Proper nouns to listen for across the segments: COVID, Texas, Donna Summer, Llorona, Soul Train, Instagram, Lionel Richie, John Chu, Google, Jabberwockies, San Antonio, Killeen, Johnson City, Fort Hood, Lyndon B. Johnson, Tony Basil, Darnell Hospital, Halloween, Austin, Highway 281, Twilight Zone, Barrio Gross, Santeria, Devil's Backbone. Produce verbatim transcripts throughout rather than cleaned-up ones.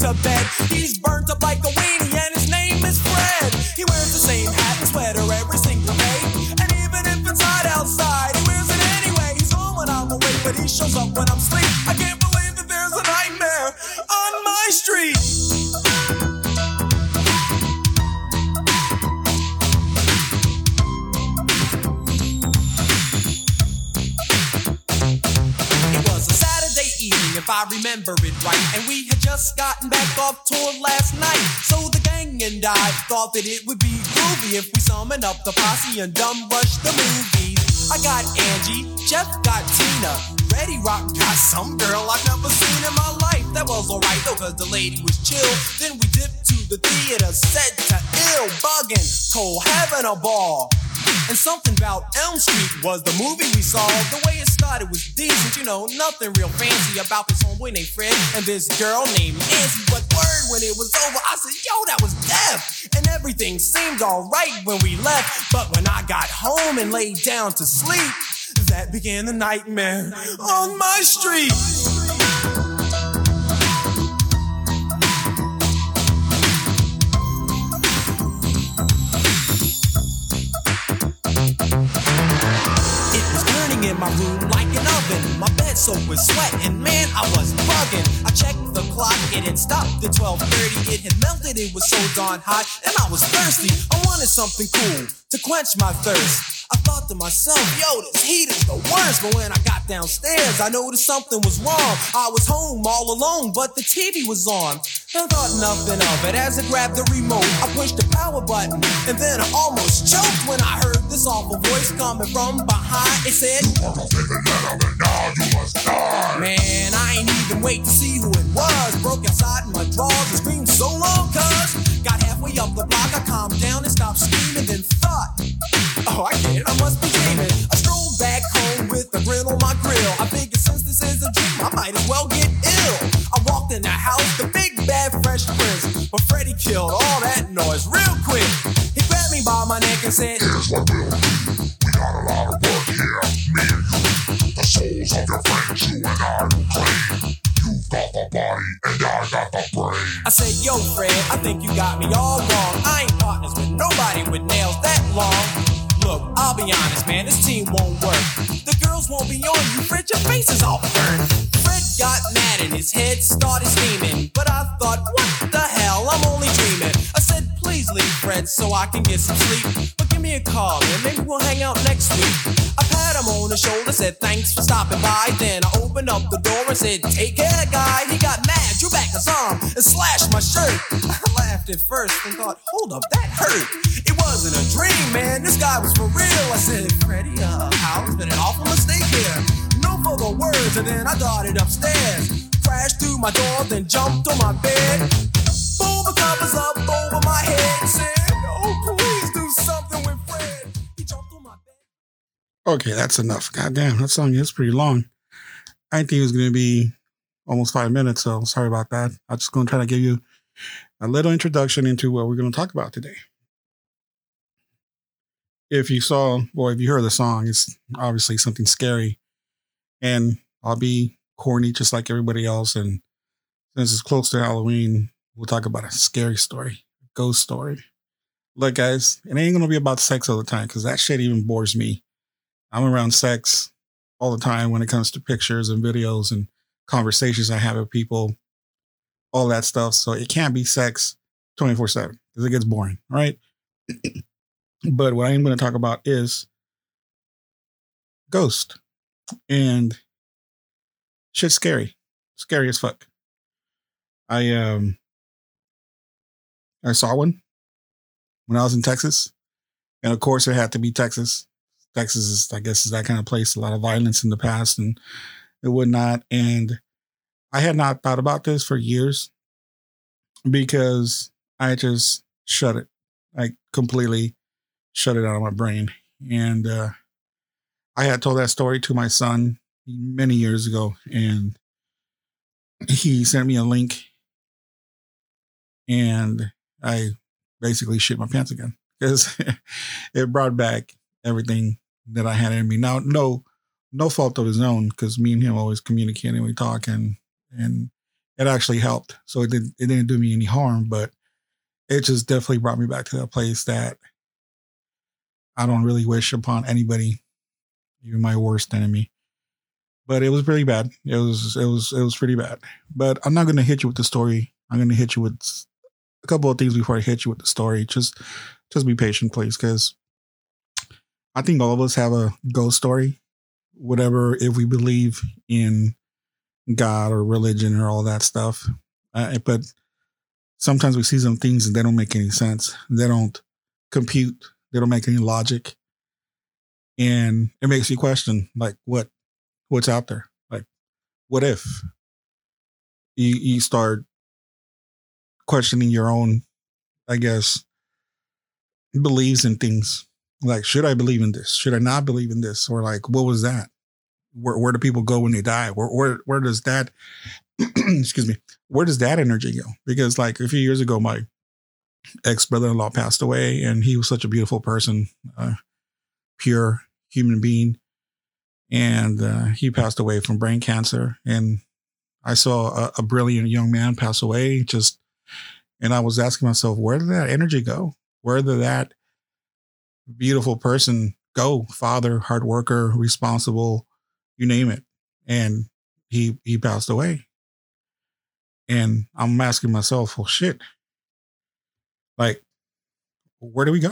to bed. He's burnt up like a weenie and his name is Fred. He wears the same hat and sweater every single day. And even if it's hot outside, he wears it anyway. He's on when I'm awake, but he shows up when I'm asleep. I can't believe that there's a nightmare on my street. If I remember it right, and we had just gotten back off tour last night, so the gang and I thought that it would be groovy if we summoned up the posse and dumb rushed the movies. I got Angie, Jeff got Tina, Reddy Rock got some girl I've never seen in my life. That was alright though, cause the lady was chill. Then we dipped to the theater, set to ill, bugging, Cole having a ball. And something about Elm Street was the movie we saw. The way it started was decent, you know, nothing real fancy about this homeboy named Fred and this girl named Nancy. But word, when it was over, I said, yo, that was death. And everything seemed alright when we left. But when I got home and laid down to sleep, that began the nightmare on my street. In my room like an oven, my bed soaked with sweat, and man, I was bugging. I checked the clock, it had stopped at twelve thirty. It had melted, it was so darn hot, and I was thirsty. I wanted something cool to quench my thirst. I thought to myself, yo, this heat is the worst. But when I got downstairs, I noticed something was wrong. I was home all alone, but the T V was on. I thought nothing of it. As I grabbed the remote, I pushed the power button, and then I almost choked when I heard this awful voice coming from behind. It said, "You are living better than now, you must die." Man, I ain't even wait to see who it was. Broke outside in my drawers and screamed so long, cuz. Got halfway up the block, I calmed down and stopped screaming, then thought, oh, I get it, I must be dreaming. I strolled back home with a grin on my grill. I figured since this is a dream, I might as well get ill. I walked in the house, the big bad Fresh Prince, but Freddy killed all that noise real quick. He grabbed me by my neck and said, "Here's what we'll do. We got a lot of work here, me and you. The souls of your friends, you and I will claim. You've got the body and I got the brain." I said, "Yo, Fred, I think you got me all wrong. I ain't partners with nobody with nails that long. Look, I'll be honest, man, this team won't work. The girls won't be on you, Fred, your face is all burned." Fred got mad and his head started steaming, but I thought, what the hell, I'm only dreaming. I said, "Please leave, Fred, so I can get some sleep. But give me a call and maybe we'll hang out next week." I pat him on the shoulder, said, "Thanks for stopping by." Then I opened up the door and said, "Take care, guy." He got mad, drew back his arm, and slashed my shirt. I laughed at first and thought, hold up, that hurt. It wasn't a dream, man, this guy was for real. I said, "Freddy, uh, it's been an awful mistake here." No further words, and then I darted upstairs, crashed through my door, then jumped on my bed. Pulled the covers up over my head and said, "Oh, please do something with Fred." He jumped on my bed. Okay, that's enough. Goddamn, that song is pretty long. I think it was going to be almost five minutes, so sorry about that. I'm just going to try to give you a little introduction into what we're going to talk about today. If you saw, well, if you heard the song, it's obviously something scary. And I'll be corny just like everybody else. And since it's close to Halloween, we'll talk about a scary story, a ghost story. Look, guys, it ain't going to be about sex all the time because that shit even bores me. I'm around sex all the time when it comes to pictures and videos and conversations I have with people, all that stuff. So it can't be sex twenty-four seven because it gets boring, all right? But what I am going to talk about is ghost, and shit's scary, scary as fuck. I um, I saw one when I was in Texas, and of course it had to be Texas. Texas is, I guess, is that kind of place. A lot of violence in the past and it whatnot. And I had not thought about this for years because I just shut it, like completely. Shut it out of my brain. And uh, I had told that story to my son many years ago, and he sent me a link, and I basically shit my pants again because it brought back everything that I had in me. Now, no, no fault of his own, because me and him always communicate and we talk, and and it actually helped. So it didn't, it didn't do me any harm, but it just definitely brought me back to that place that I don't really wish upon anybody, even my worst enemy. But it was pretty bad. It was, it was, it was pretty bad. But I'm not going to hit you with the story. I'm going to hit you with a couple of things before I hit you with the story. Just, just be patient, please, because I think all of us have a ghost story, whatever, if we believe in God or religion or all that stuff. Uh, but sometimes we see some things and they don't make any sense. They don't compute. They don't make any logic. And it makes you question, like, what, what's out there? Like, what if you, you start questioning your own, I guess, beliefs in things. Like, should I believe in this? Should I not believe in this? Or like, what was that? Where, where do people go when they die? Where, where, where does that, excuse me, where does that energy go? Because like a few years ago, my ex-brother-in-law passed away, and he was such a beautiful person, uh, pure human being. And uh, he passed away from brain cancer. And I saw a, a brilliant young man pass away just, and I was asking myself, where did that energy go? Where did that beautiful person go? Father, hard worker, responsible, you name it. And he he passed away. And I'm asking myself, well, shit, like, where do we go?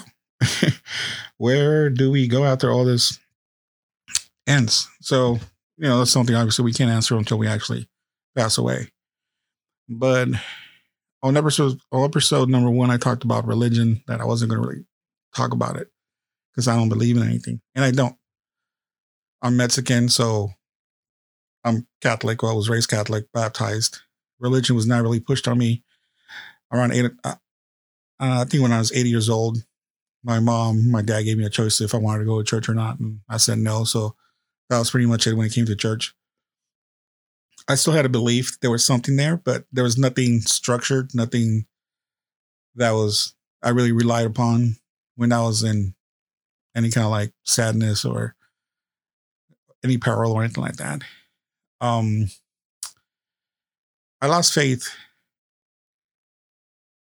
Where do we go after all this ends? So, you know, that's something obviously we can't answer until we actually pass away. But on episode, on episode number one, I talked about religion, that I wasn't going to really talk about it because I don't believe in anything. And I don't. I'm Mexican, so I'm Catholic. Well, I was raised Catholic, baptized. Religion was not really pushed on me. Around eight, uh, I think when I was eight years old, my mom, my dad gave me a choice if I wanted to go to church or not. And I said no. So that was pretty much it when it came to church. I still had a belief there was something there, but there was nothing structured, nothing that was I really relied upon when I was in any kind of like sadness or any peril or anything like that. Um, I lost faith.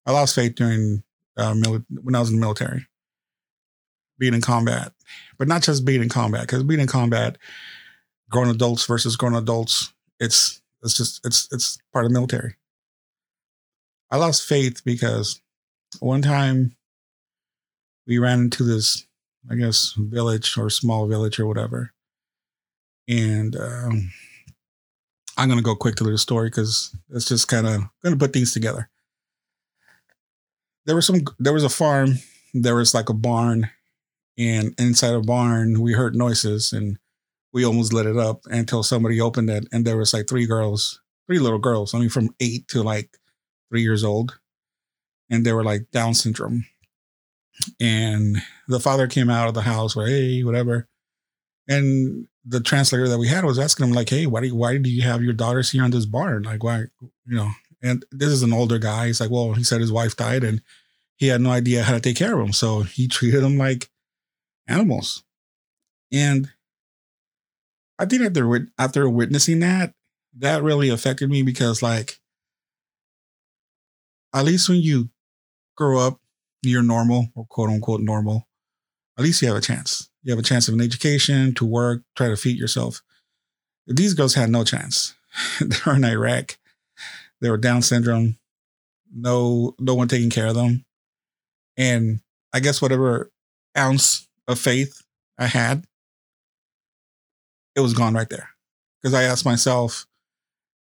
I lost faith during uh, mili- when I was in the military, being in combat, but not just being in combat, because being in combat, grown adults versus grown adults, it's it's just it's it's part of the military. I lost faith because one time we ran into this, I guess, village or small village or whatever. And um, I'm going to go quick to the story because it's just kind of going to put things together. There was some, there was a farm, there was like a barn, and inside a barn, we heard noises and we almost lit it up until somebody opened it. And there was like three girls, three little girls, I mean, from eight to like three years old. And they were like Down syndrome. And the father came out of the house, like, hey, whatever. And the translator that we had was asking him like, hey, why do you, why do you have your daughters here in this barn? Like, why, you know? And this is an older guy. He's like, well, he said his wife died and he had no idea how to take care of them. So he treated them like animals. And I think after, after witnessing that, that really affected me because, like, at least when you grow up, you're normal or quote unquote normal. At least you have a chance. You have a chance of an education, to work, try to feed yourself. These girls had no chance. They were in Iraq. They were Down syndrome, no, no one taking care of them. And I guess whatever ounce of faith I had, it was gone right there. Because I asked myself,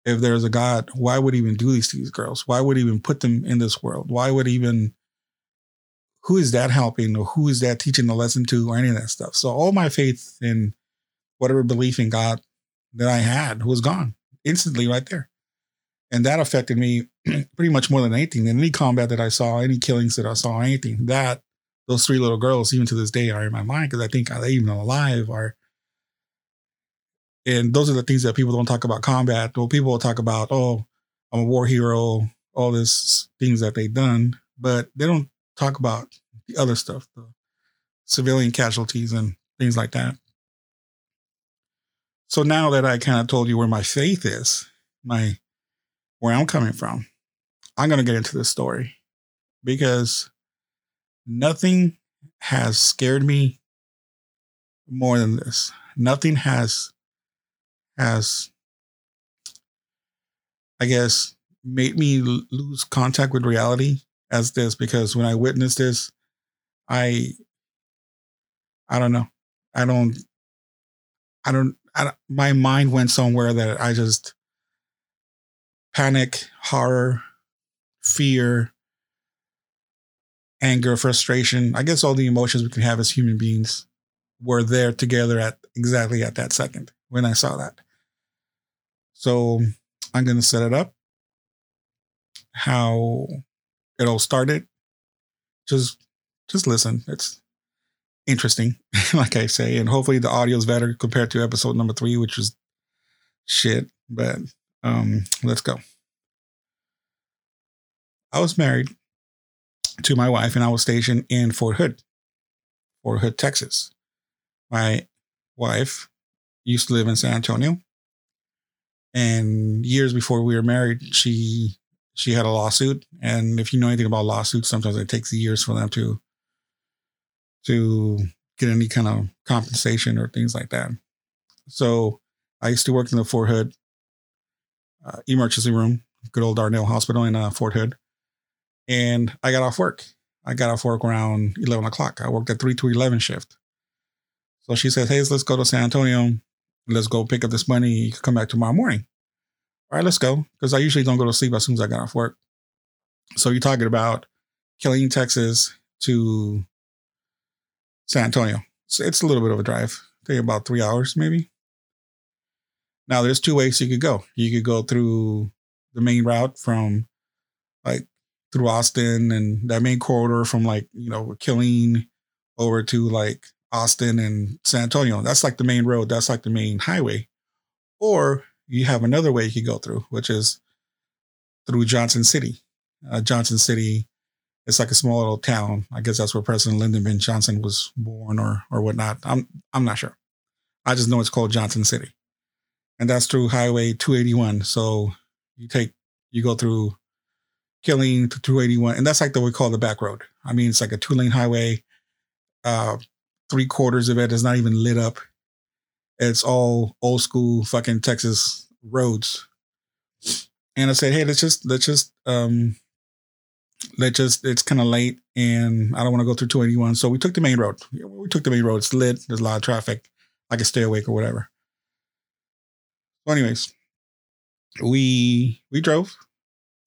if there's a God, why would he even do these to these girls? Why would he even put them in this world? Why would he even, who is that helping or who is that teaching the lesson to or any of that stuff? So all my faith in whatever belief in God that I had was gone instantly right there. And that affected me pretty much more than anything, than any combat that I saw, any killings that I saw, anything. That, those three little girls, even to this day, are in my mind because I think are they even alive? Are And those are the things that people don't talk about combat. Well, people will talk about, oh, I'm a war hero, all these things that they've done, but they don't talk about the other stuff, the civilian casualties and things like that. So now that I kind of told you where my faith is, my where I'm coming from, I'm going to get into this story because nothing has scared me more than this. Nothing has, has, I guess, made me lose contact with reality as this, because when I witnessed this, I, I don't know. I don't, I don't, I don't, my mind went somewhere that I just panic, horror, fear, anger, frustration. I guess all the emotions we can have as human beings were there together at exactly at that second when I saw that. So I'm going to set it up, how it all started. Just, just listen. It's interesting, like I say, and hopefully the audio is better compared to episode number three, which was shit. But um, let's go. I was married to my wife, and I was stationed in Fort Hood, Fort Hood, Texas. My wife used to live in San Antonio, and years before we were married, she she had a lawsuit. And if you know anything about lawsuits, sometimes it takes years for them to. to get any kind of compensation or things like that. So I used to work in the Fort Hood uh, emergency room, good old Darnell Hospital in uh, Fort Hood. And I got off work. I got off work around eleven o'clock. I worked a three to eleven shift. So she says, hey, let's go to San Antonio. Let's go pick up this money. You can come back tomorrow morning. All right, let's go. Because I usually don't go to sleep as soon as I got off work. So you're talking about Killeen, Texas to San Antonio. So it's a little bit of a drive. I think about three hours, maybe. Now, there's two ways you could go. You could go through the main route from, like, through Austin and that main corridor from, like, you know, Killeen over to, like, Austin and San Antonio. That's, like, the main road. That's, like, the main highway. Or you have another way you could go through, which is through Johnson City. Uh, Johnson City... It's like a small little town. I guess that's where President Lyndon B. Johnson was born or or whatnot. I'm I'm not sure. I just know it's called Johnson City. And that's through Highway two eighty-one. So you take, you go through Killeen to two eighty-one. And that's like the we call the back road. I mean, it's like a two lane highway. Uh, three quarters of it is not even lit up. It's all old school fucking Texas roads. And I said, hey, let's just, let's just, um, Let's just, it's kind of late and I don't want to go through two eighty-one. So we took the main road. We took the main road. It's lit. There's a lot of traffic. I can stay awake or whatever. So anyways, we, we drove,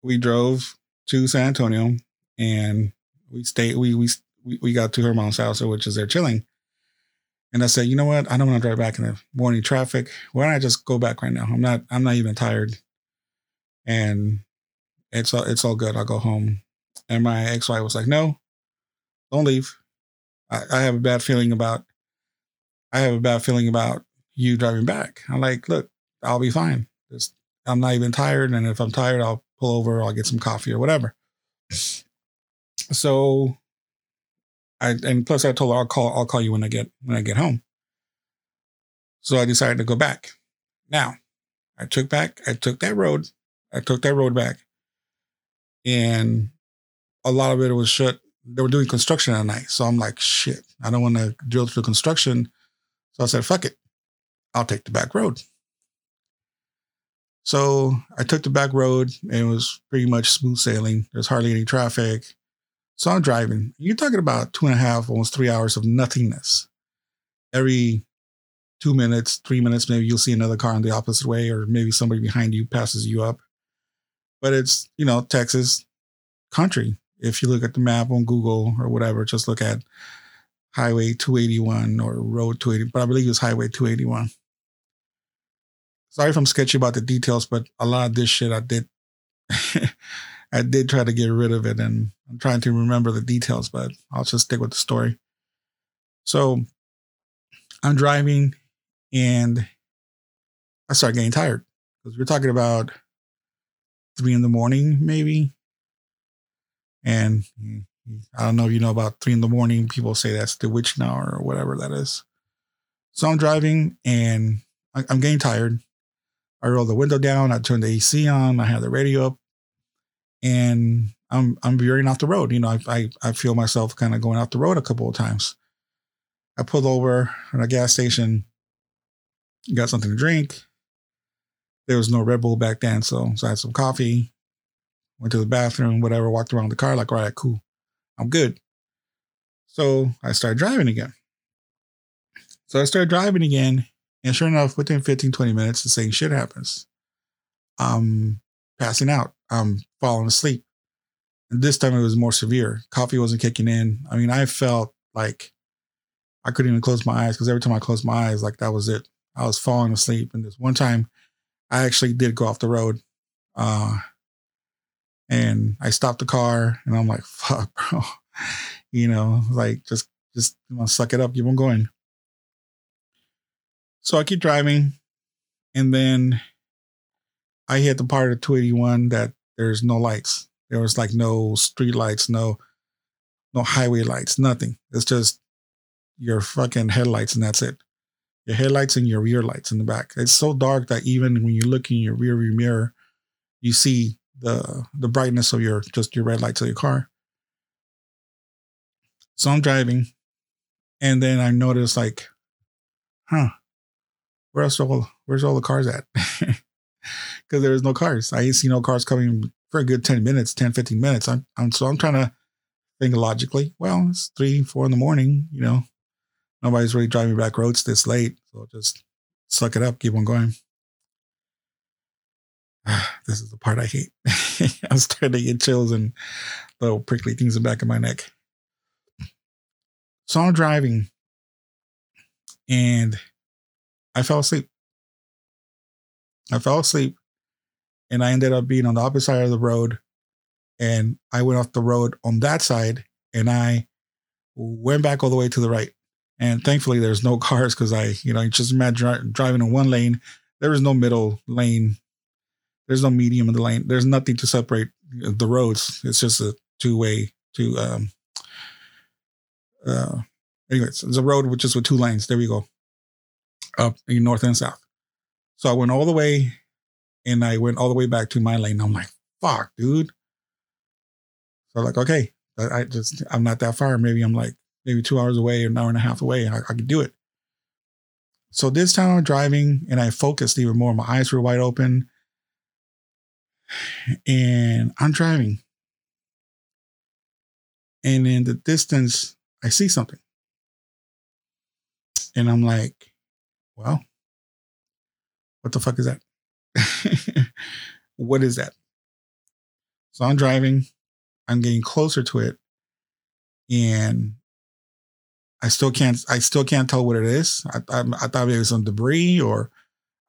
we drove to San Antonio and we stayed, we, we, we got to her mom's house, which is there chilling. And I said, you know what? I don't want to drive back in the morning traffic. Why don't I just go back right now? I'm not, I'm not even tired. And it's all, it's all good. I'll go home. And my ex-wife was like, no, don't leave. I, I have a bad feeling about, I have a bad feeling about you driving back. I'm like, look, I'll be fine. Just, I'm not even tired. And if I'm tired, I'll pull over, I'll get some coffee or whatever. So I, and plus I told her, I'll call, I'll call you when I get, when I get home. So I decided to go back. Now I took back, I took that road. I took that road back and a lot of it was shut. They were doing construction at night. So I'm like, shit, I don't want to drill through construction. So I said, fuck it. I'll take the back road. So I took the back road and it was pretty much smooth sailing. There's hardly any traffic. So I'm driving. You're talking about two and a half, almost three hours of nothingness. Every two minutes, three minutes, maybe you'll see another car in the opposite way, or maybe somebody behind you passes you up. But it's, you know, Texas country. If you look at the map on Google or whatever, just look at Highway two eighty-one or Road two eighty, but I believe it's Highway two eighty-one. Sorry if I'm sketchy about the details, but a lot of this shit I did, I did try to get rid of it, and I'm trying to remember the details, but I'll just stick with the story. So I'm driving and I start getting tired because we're talking about three in the morning, maybe. And I don't know if you know about three in the morning. People say that's the witching hour or whatever that is. So I'm driving and I'm getting tired. I rolled the window down. I turned the A C on. I had the radio up, and I'm I'm veering off the road. You know, I I, I feel myself kind of going off the road a couple of times. I pulled over at a gas station, got something to drink. There was no Red Bull back then, so, so I had some coffee, went to the bathroom, whatever, walked around the car like, all right, cool, I'm good. So I started driving again. So I started driving again, and sure enough, within fifteen, twenty minutes, the same shit happens. I'm passing out. I'm falling asleep. And this time it was more severe. Coffee wasn't kicking in. I mean, I felt like I couldn't even close my eyes, because every time I closed my eyes, like, that was it. I was falling asleep. And this one time, I actually did go off the road. Uh, and I stopped the car, and I'm like, fuck, bro. You know, like, just, just you know, suck it up. Keep on going. So I keep driving. And then I hit the part of two eighty-one that there's no lights. There was like no street lights, no, no highway lights, nothing. It's just your fucking headlights, and that's it. Your headlights and your rear lights in the back. It's so dark that even when you look in your rear view mirror, you see the the brightness of your just your red lights of your car. So I'm driving, and then I notice, like, huh, where else all where's all the cars at? Because there was no cars. I ain't seen no cars coming for a good ten minutes, ten, fifteen minutes. I'm, I'm so I'm trying to think logically. Well, it's three, four in the morning, you know. Nobody's really driving back roads this late, so just suck it up, keep on going. This is the part I hate. I'm starting to get chills and little prickly things in the back of my neck. So I'm driving, and I fell asleep. I fell asleep, and I ended up being on the opposite side of the road, and I went off the road on that side, and I went back all the way to the right. And thankfully, there's no cars, because I, you know, just imagine driving in one lane. There is no middle lane. There's no medium in the lane. There's nothing to separate the roads. It's just a two-way, two, um, uh, anyways, it's a road with just with two lanes. There we go. Up in north and south. So I went all the way, and I went all the way back to my lane. I'm like, fuck, dude. So I'm like, okay, I just, I'm not that far. Maybe I'm like, maybe two hours away or an hour and a half away. I, I could do it. So this time I'm driving, and I focused even more. My eyes were wide open, and I'm driving. And in the distance, I see something. And I'm like, well, what the fuck is that? What is that? So I'm driving, I'm getting closer to it, and I still can't, I still can't tell what it is. I, I, I thought it was some debris, or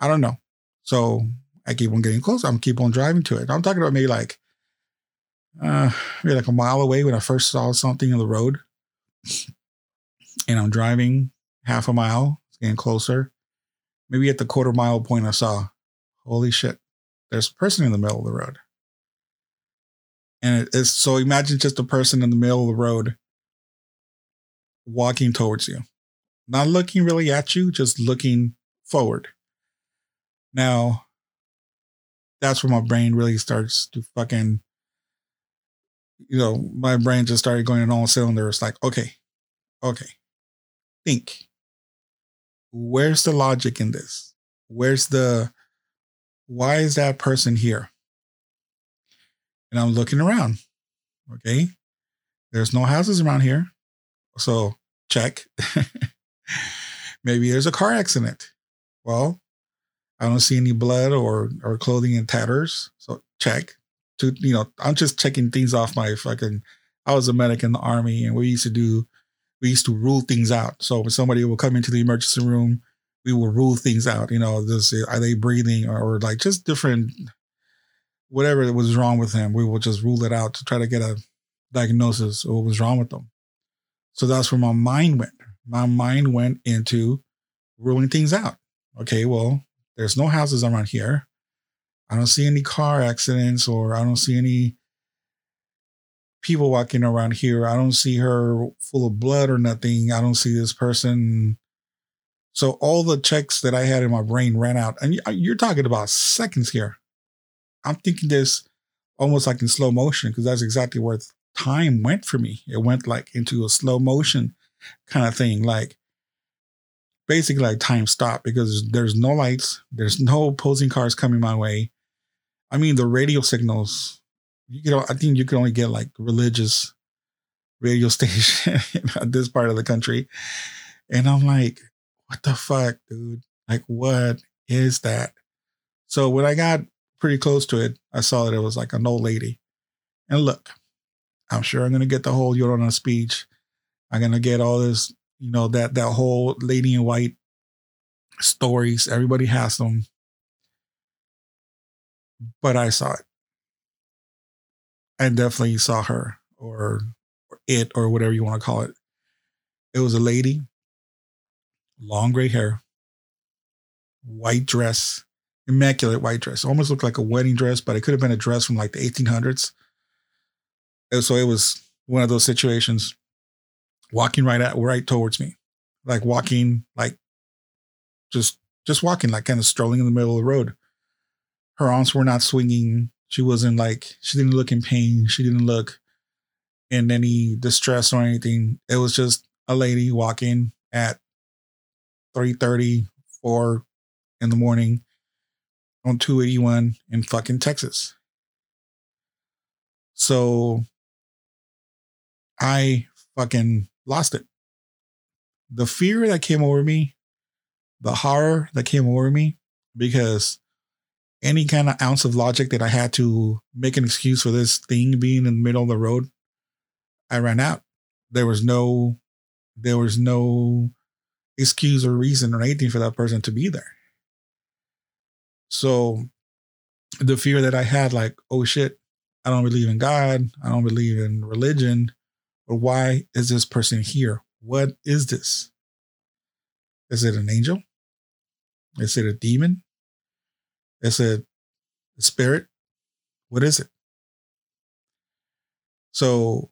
I don't know. So I keep on getting close. I'm keep on driving to it. I'm talking about maybe like, uh, maybe like a mile away when I first saw something on the road, and I'm driving half a mile, it's getting closer. Maybe at the quarter mile point, I saw, holy shit, there's a person in the middle of the road. And it is, so imagine just a person in the middle of the road, walking towards you, not looking really at you, just looking forward. Now, that's where my brain really starts to fucking, you know, my brain just started going in all cylinders. Like, okay, okay, think. Where's the logic in this? Where's the, why is that person here? And I'm looking around. Okay, there's no houses around here. So check. Maybe there's a car accident. Well, I don't see any blood or, or clothing in tatters. So check. To, you know, I'm just checking things off my fucking, I was a medic in the Army, and we used to do, we used to rule things out. So when somebody would come into the emergency room, we will rule things out. You know, this, are they breathing, or, or like just different, whatever that was wrong with them. We will just rule it out to try to get a diagnosis of what was wrong with them. So that's where my mind went. My mind went into ruling things out. Okay, well, there's no houses around here. I don't see any car accidents, or I don't see any people walking around here. I don't see her full of blood or nothing. I don't see this person So all the checks that I had in my brain ran out. And you're talking about seconds here. I'm thinking this almost like in slow motion, because that's exactly where time went for me. It went like into a slow motion kind of thing, like basically like time stopped, because there's no lights. There's no opposing cars coming my way. I mean, the radio signals, you know, I think you could only get like religious radio station in this part of the country. And I'm like, what the fuck, dude? Like, what is that? So when I got pretty close to it, I saw that it was like an old lady. And look, I'm sure I'm going to get the whole Llorona speech. I'm going to get all this, you know, that, that whole lady in white stories. Everybody has them. But I saw it. I definitely saw her, or, or it, or whatever you want to call it. It was a lady, long gray hair, white dress, immaculate white dress. It almost looked like a wedding dress, but it could have been a dress from like the eighteen hundreds. And so it was one of those situations, walking right at, right towards me, like walking, like just, just walking, like kind of strolling in the middle of the road. Her arms were not swinging. She wasn't like, she didn't look in pain. She didn't look in any distress or anything. It was just a lady walking at three thirty, four in the morning on two eighty-one in fucking Texas. So I fucking lost it. The fear that came over me, the horror that came over me, because any kind of ounce of logic that I had to make an excuse for this thing being in the middle of the road, I ran out. There was no, there was no excuse or reason or anything for that person to be there. So the fear that I had, like, oh shit, I don't believe in God. I don't believe in religion. But why is this person here? What is this? Is it an angel? Is it a demon? Is it a spirit? What is it? So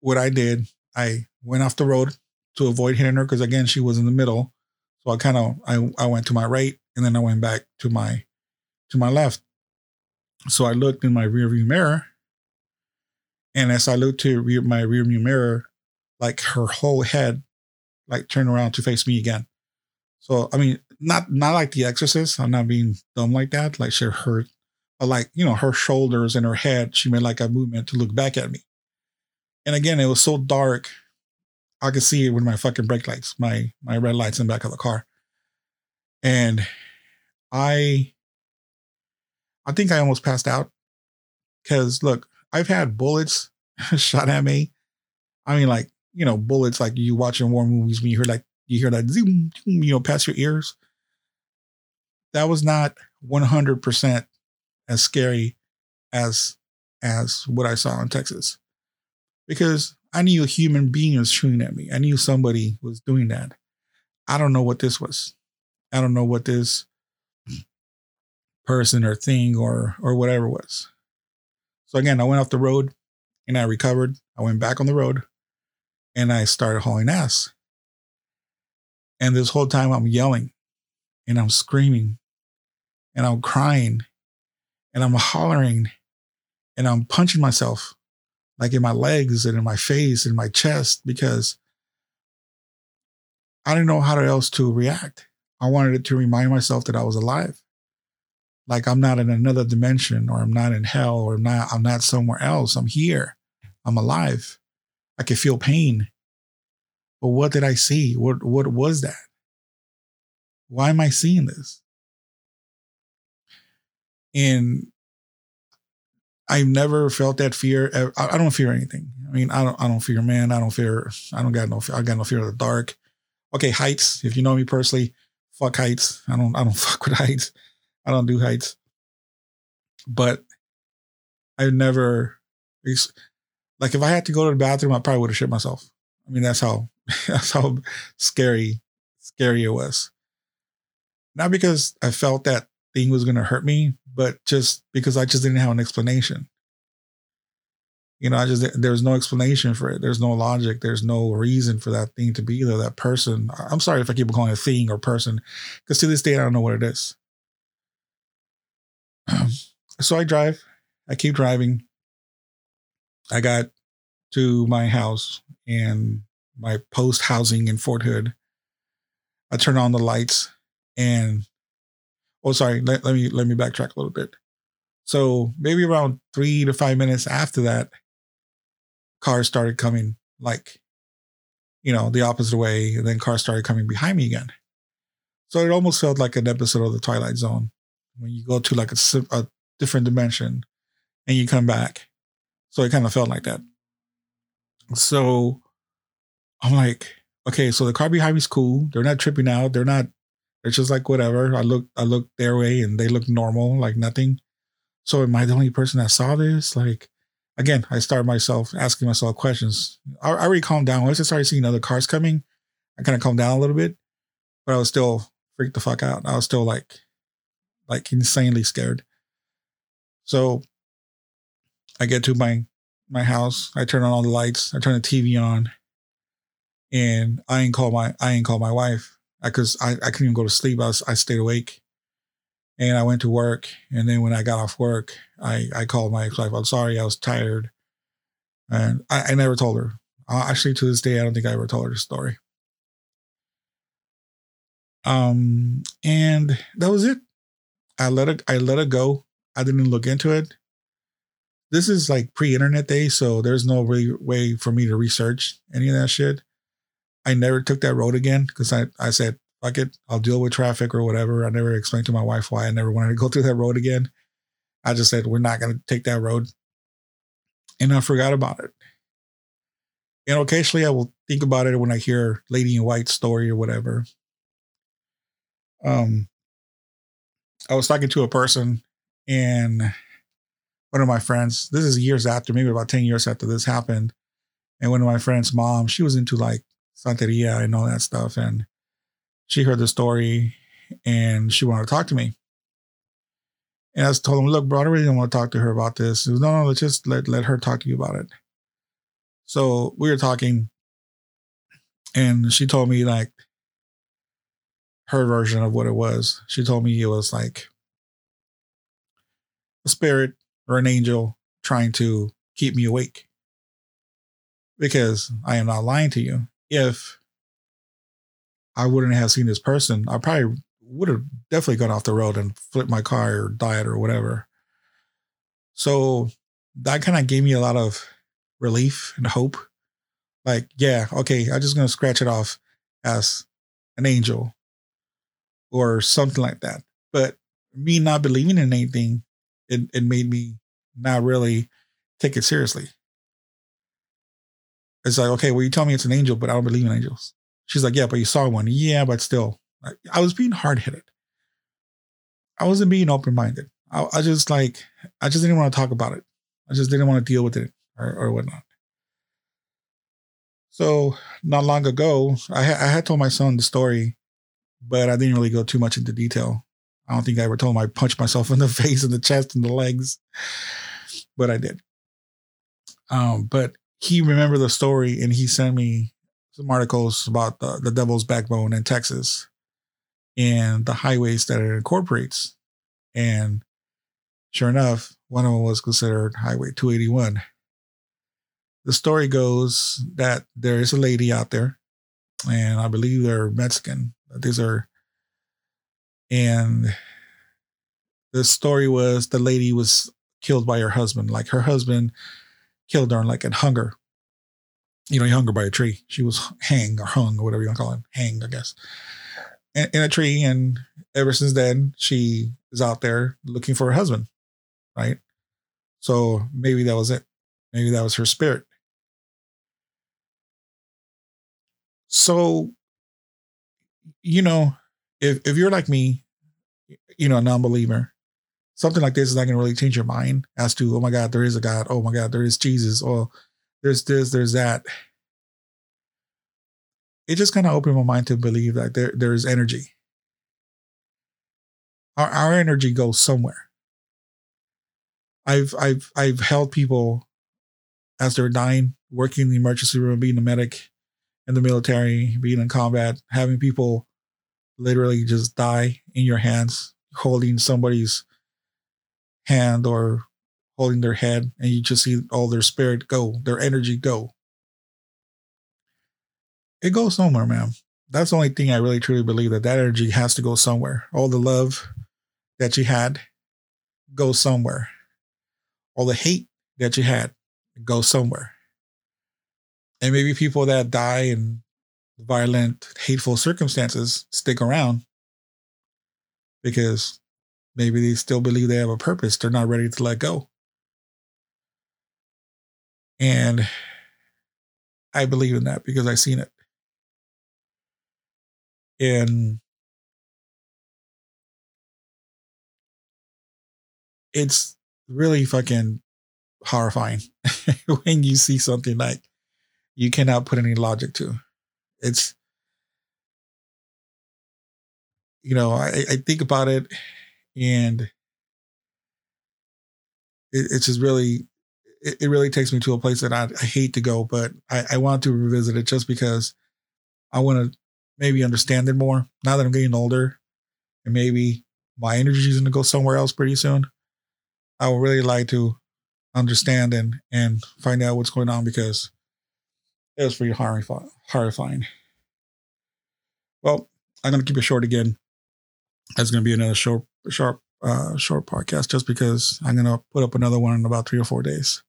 what I did, I went off the road to avoid hitting her, because again, she was in the middle. So I kind of, I, I went to my right, and then I went back to my, to my left. So I looked in my rearview mirror, and as I looked to re- my rearview mirror, like her whole head, like turned around to face me again. So, I mean, not, not like The Exorcist. I'm not being dumb like that. Like she hurt, but like, you know, her shoulders and her head, she made like a movement to look back at me. And again, it was so dark. I could see it with my fucking brake lights, my my red lights in the back of the car. And I, I think I almost passed out, because look, I've had bullets shot at me. I mean, like, you know, bullets, like you watching war movies when you hear like, you hear that zoom, zoom, you know, past your ears. That was not one hundred percent as scary as, as what I saw in Texas, because I knew a human being was shooting at me. I knew somebody was doing that. I don't know what this was. I don't know what this person or thing or or whatever was. So again, I went off the road and I recovered. I went back on the road and I started hauling ass. And this whole time I'm yelling and I'm screaming and I'm crying and I'm hollering and I'm punching myself, like in my legs and in my face and my chest, because I didn't know how else to react. I wanted to remind myself that I was alive. Like I'm not in another dimension, or I'm not in hell, or I'm not, I'm not somewhere else. I'm here. I'm alive. I could feel pain. But what did I see? What, what was that? Why am I seeing this? And I've never felt that fear. I don't fear anything. I mean, I don't, I don't fear man. I don't fear. I don't got no fear. I got no fear of the dark. Okay. Heights. If you know me personally, fuck heights. I don't, I don't fuck with heights. I don't do heights, but I've never, like, if I had to go to the bathroom, I probably would have shit myself. I mean, that's how, that's how scary, scary it was. Not because I felt that thing was going to hurt me, but just because I just didn't have an explanation. You know, I just, there's no explanation for it. There's no logic. There's no reason for that thing to be there, that person. I'm sorry if I keep calling it a thing or person, because to this day, I don't know what it is. So I drive, I keep driving. I got to my house and my post housing in Fort Hood. I turned on the lights and, oh, sorry, let, let me, let me backtrack a little bit. So maybe around three to five minutes after that, cars started coming like, you know, the opposite way. And then cars started coming behind me again. So it almost felt like an episode of the Twilight Zone when you go to like a, a different dimension and you come back. So it kind of felt like that. So I'm like, okay, so the car behind me is cool. They're not tripping out. They're not, it's just like, whatever. I look, I look their way and they look normal, like nothing. So am I the only person that saw this? Like, again, I started myself asking myself questions. I, I already calmed down. Once I started seeing other cars coming, I kind of calmed down a little bit, but I was still freaked the fuck out. I was still like, like insanely scared. So I get to my, my house. I turn on all the lights. I turn the T V on. And I ain't call my I ain't call my wife because I, I, I couldn't even go to sleep. I was, I stayed awake, and I went to work. And then when I got off work, I, I called my ex-wife. I'm sorry, I was tired, and I, I never told her. Actually, to this day, I don't think I ever told her the story. Um, and that was it. I let it I let it go. I didn't look into it. This is like pre-internet day, so there's no really way for me to research any of that shit. I never took that road again because I, I said, fuck it, I'll deal with traffic or whatever. I never explained to my wife why I never wanted to go through that road again. I just said, we're not going to take that road. And I forgot about it. And occasionally I will think about it when I hear Lady in White's story or whatever. Um, I was talking to a person and one of my friends, this is years after, maybe about ten years after this happened. And one of my friend's mom, she was into like Santeria and all that stuff. And she heard the story and she wanted to talk to me. And I just told him, look, bro, I really don't want to talk to her about this. He was, no, no, let's just let, let her talk to you about it. So we were talking and she told me like her version of what it was. She told me it was like a spirit or an angel trying to keep me awake. Because I am not lying to you. If I wouldn't have seen this person, I probably would have definitely gone off the road and flipped my car or died or whatever. So that kind of gave me a lot of relief and hope. Like, yeah, okay, I'm just going to scratch it off as an angel or something like that. But me not believing in anything, it, it made me not really take it seriously. It's like, okay, well, you tell me it's an angel, but I don't believe in angels. She's like, yeah, but you saw one. Yeah, but still. I, I was being hard-headed. I wasn't being open-minded. I, I just like, I just didn't want to talk about it. I just didn't want to deal with it or, or whatnot. So not long ago, I, ha- I had told my son the story, but I didn't really go too much into detail. I don't think I ever told him I punched myself in the face and the chest and the legs, but I did. Um, but he remembered the story and he sent me some articles about the, the Devil's Backbone in Texas and the highways that it incorporates. And sure enough, one of them was considered Highway two eighty-one. The story goes that there is a lady out there, and I believe they're Mexican. These are, and the story was the lady was killed by her husband. Like her husband killed her, like, and hung her. You know, he hung her by a tree. She was hanged or hung or whatever you want to call it. Hanged, I guess. In, in a tree. And ever since then, she is out there looking for her husband, right? So maybe that was it. Maybe that was her spirit. So, you know, if, if you're like me, you know, a non-believer, something like this is not going to really change your mind as to, oh my God, there is a God. Oh my God, there is Jesus. Oh, there's this, there's that. It just kind of opened my mind to believe that there, there is energy. Our, our energy goes somewhere. I've, I've, I've held people as they were dying, working in the emergency room, being a medic in the military, being in combat, having people literally just die in your hands, holding somebody's hand or holding their head, and you just see all their spirit go, their energy go. It goes somewhere, man. That's the only thing I really truly believe, that that energy has to go somewhere. All the love that you had goes somewhere. All the hate that you had goes somewhere. And maybe people that die in violent, hateful circumstances stick around because maybe they still believe they have a purpose. They're not ready to let go. And I believe in that because I've seen it. And it's really fucking horrifying when you see something like you cannot put any logic to. It's, you know, I, I think about it, and it, it's just really, it, it really takes me to a place that I, I hate to go, but I, I want to revisit it just because I want to maybe understand it more now that I'm getting older, and maybe my energy is going to go somewhere else pretty soon. I would really like to understand and, and find out what's going on, because it was pretty horrifying. Well, I'm going to keep it short again. That's going to be another short, short, uh, short podcast, just because I'm going to put up another one in about three or four days.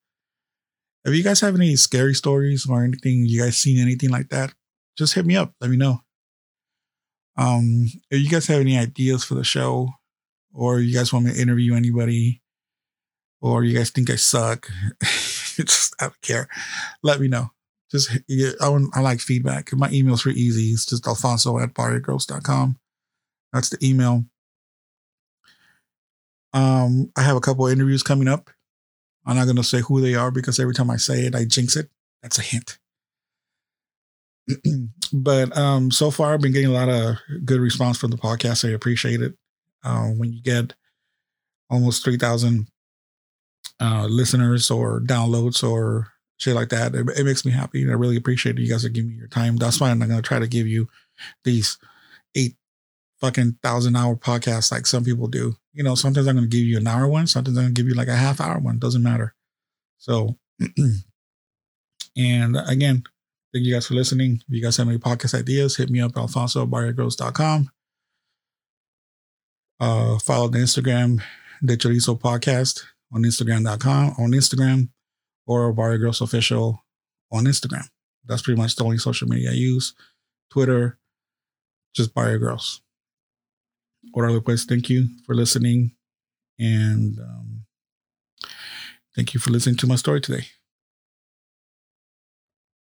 If you guys have any scary stories or anything, you guys seen anything like that, just hit me up. Let me know. Um, if you guys have any ideas for the show, or you guys want me to interview anybody, or you guys think I suck, just, I don't care. Let me know. Just, I, want, I like feedback. My email's pretty easy. It's just alfonso at barrio gross dot com. That's the email. Um, I have a couple of interviews coming up. I'm not going to say who they are because every time I say it, I jinx it. That's a hint. But um, so far, I've been getting a lot of good response from the podcast. I appreciate it. Uh, when you get almost three thousand uh, listeners or downloads or shit like that, It, it makes me happy, and I really appreciate it. You guys are giving me your time. That's why I'm not going to try to give you these eight fucking thousand hour podcasts like some people do. You know, sometimes I'm going to give you an hour one. Sometimes I'm going to give you like a half hour one. Doesn't matter. So, and again, thank you guys for listening. If you guys have any podcast ideas, hit me up at alfonso at barrio gross dot com. Uh, follow the Instagram, the Chorizo Podcast on Instagram dot com, on Instagram, or Barrio Gross Official on Instagram. That's pretty much the only social media I use. Twitter, just Barrio Gross. Or other place, thank you for listening. And um, thank you for listening to my story today.